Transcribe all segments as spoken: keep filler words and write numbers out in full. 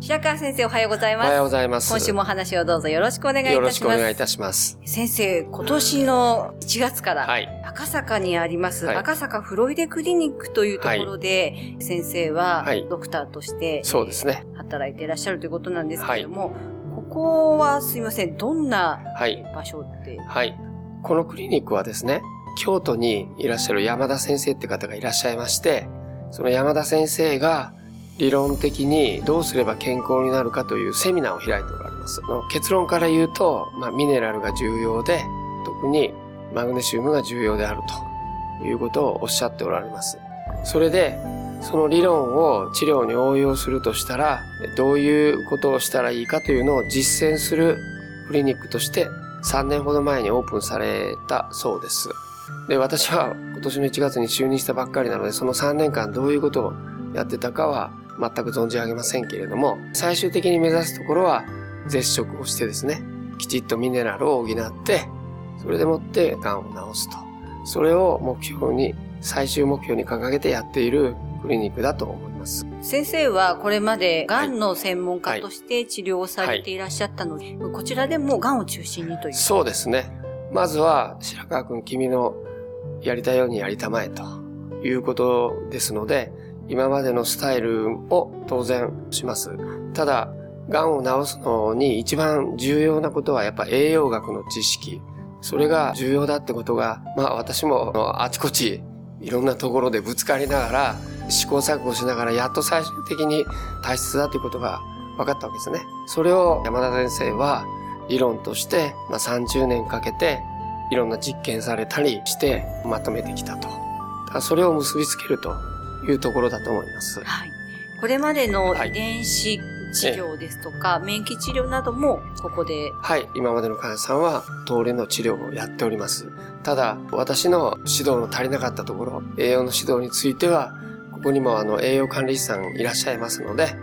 白川先生、おはようございます。おはようございます。今週もお話をどうぞよろしくお願いいたします。よろしくお願いいたします。先生、今年のいちがつから、はい、赤坂にあります、はい、赤坂フロイデクリニックというところで、はい、先生はドクターとして、はい、そうですね、働いていらっしゃるということなんですけれども、はい、ここはすいません、どんな場所って、はいはい、このクリニックはですね、京都にいらっしゃる山田先生って方がいらっしゃいまして、その山田先生が理論的にどうすれば健康になるかというセミナーを開いておられます。結論から言うと、まあ、ミネラルが重要で、特にマグネシウムが重要であるということをおっしゃっておられます。それで、その理論を治療に応用するとしたら、どういうことをしたらいいかというのを実践するクリニックとしてさんねんほど前にオープンされたそうです。で、私は今年のいちがつに就任したばっかりなので、そのさんねんかんどういうことをやってたかは全く存じ上げませんけれども、最終的に目指すところは絶食をしてですね、きちっとミネラルを補って、それでもってがんを治すと、それを目標に、最終目標に掲げてやっているクリニックだと思います。先生はこれまでがんの専門家として治療をされていらっしゃったので、はいはい、こちらでもがんを中心にという。そうですね、まずは白川君、君のやりたいようにやりたまえということですので、今までのスタイルを当然します。ただ、がんを治すのに一番重要なことはやっぱ栄養学の知識。それが重要だってことが、まあ私もあちこちいろんなところでぶつかりながら、試行錯誤しながら、やっと最終的に大切だということが分かったわけですね。それを山田先生は理論として、まあ、さんじゅうねんかけていろんな実験されたりしてまとめてきたと。それを結びつけるというところだと思います。はい。これまでの遺伝子治療ですとか、はい、免疫治療などもここで。はい。今までの患者さんは東レの治療をやっております。ただ、私の指導の足りなかったところ、栄養の指導については、ここにもあの栄養管理士さんいらっしゃいますので、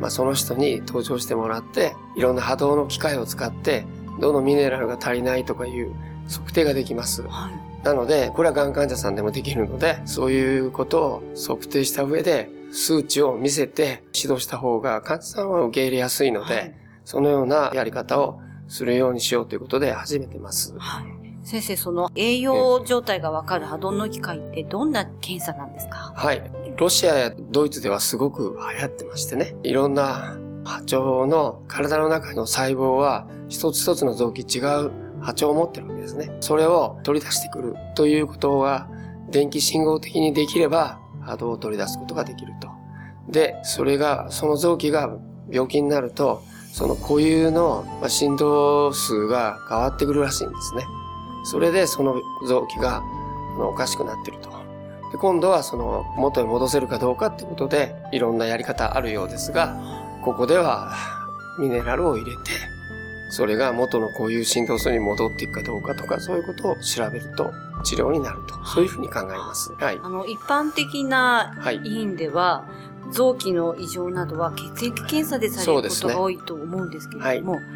まあその人に登場してもらって、いろんな波動の機械を使って、どのミネラルが足りないとかいう測定ができます。はい。なので、これはがん患者さんでもできるので、そういうことを測定した上で数値を見せて指導した方が患者さんは受け入れやすいので、はい、そのようなやり方をするようにしようということで始めてます。はい、先生、その栄養状態がわかる波動の機械ってどんな検査なんですか？はい。ロシアやドイツではすごく流行ってましてね、いろんな波長の体の中の細胞は一つ一つの臓器違う波長を持ってるわけですね。それを取り出してくるということが電気信号的にできれば波動を取り出すことができると。で、それが、その臓器が病気になると、その固有の振動数が変わってくるらしいんですね。それでその臓器がおかしくなってると。で、今度はその元に戻せるかどうかってことでいろんなやり方あるようですが、ここではミネラルを入れて、それが元のこういう振動数に戻っていくかどうかとか、そういうことを調べると治療になると、そういうふうに考えます。はい。あの、一般的な医院では、はい、臓器の異常などは血液検査でされることが多いと思うんですけれども、ね、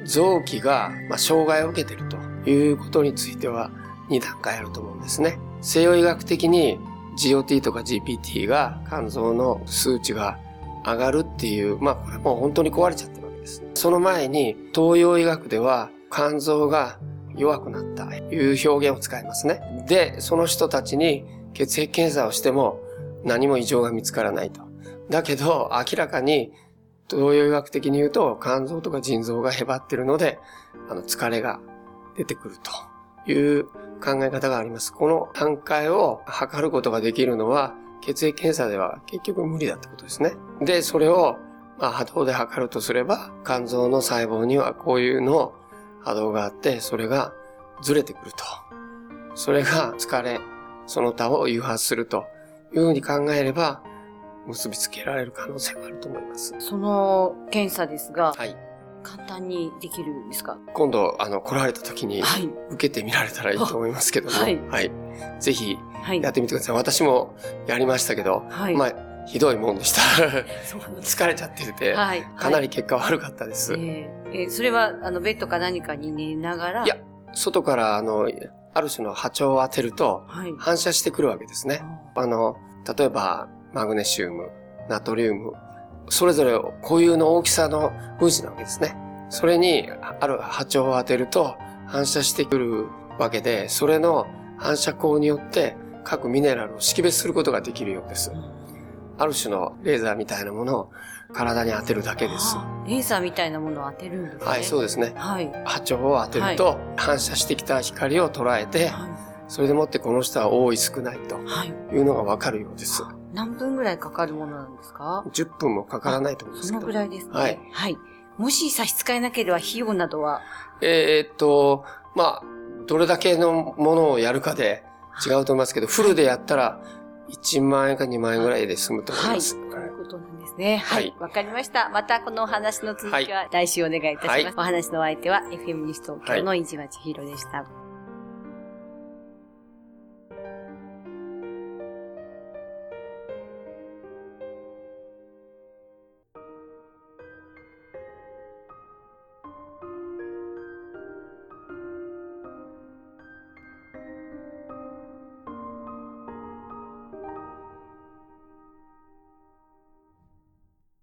はい、臓器が、まあ、障害を受けているということについてはに段階あると思うんですね。西洋医学的に ジーオーティー とか ジーピーティー が肝臓の数値が上がるっていう、まあこれもう本当に壊れちゃってる。その前に東洋医学では肝臓が弱くなったという表現を使いますね。で、その人たちに血液検査をしても何も異常が見つからないと。だけど明らかに東洋医学的に言うと肝臓とか腎臓がへばってるので、あの疲れが出てくるという考え方があります。この段階を測ることができるのは血液検査では結局無理だってことですね。で、それをまあ波動で測るとすれば、肝臓の細胞にはこういうの波動があって、それがずれてくると。それが疲れ、その他を誘発するというふうに考えれば、結びつけられる可能性があると思います。その検査ですが、はい、簡単にできるんですか？今度、あの、来られた時に、はい、受けてみられたらいいと思いますけども、はい。はい、ぜひ、やってみてください。はい、私もやりましたけど、はい、まあ、ひどいもんでした。疲れちゃってて、はい、かなり結果悪かったです。はい、えーえー、それは、あの、ベッドか何かに寝ながら？いや、外から、あの、ある種の波長を当てると、はい、反射してくるわけですね。あの、例えば、マグネシウム、ナトリウム、それぞれ固有の大きさの分子なわけですね。それにある波長を当てると反射してくるわけで、それの反射光によって各ミネラルを識別することができるようです。ある種のレーザーみたいなものを体に当てるだけです。レーザーみたいなものを当てるんですね。はい、そうですね。はい、波長を当てると反射してきた光を捉えて、はい、それでもってこの人は多い少ないというのがわかるようです。はい、何分ぐらいかかるものなんですか？じゅっぷんもかからないと思いますけど。そのぐらいですね。はい。はい。もし差し支えなければ費用などは？えー、っと、まあ、どれだけのものをやるかで違うと思いますけど、はい、フルでやったらいちまんえんかにまんえんぐらいで済むと思います。はい。ということなんですね。はい。わ、はい、かりました。またこのお話の続きは来週お願いいたします。はい、お話のお相手は エフエム ニュース東京の飯島千尋でした。はい。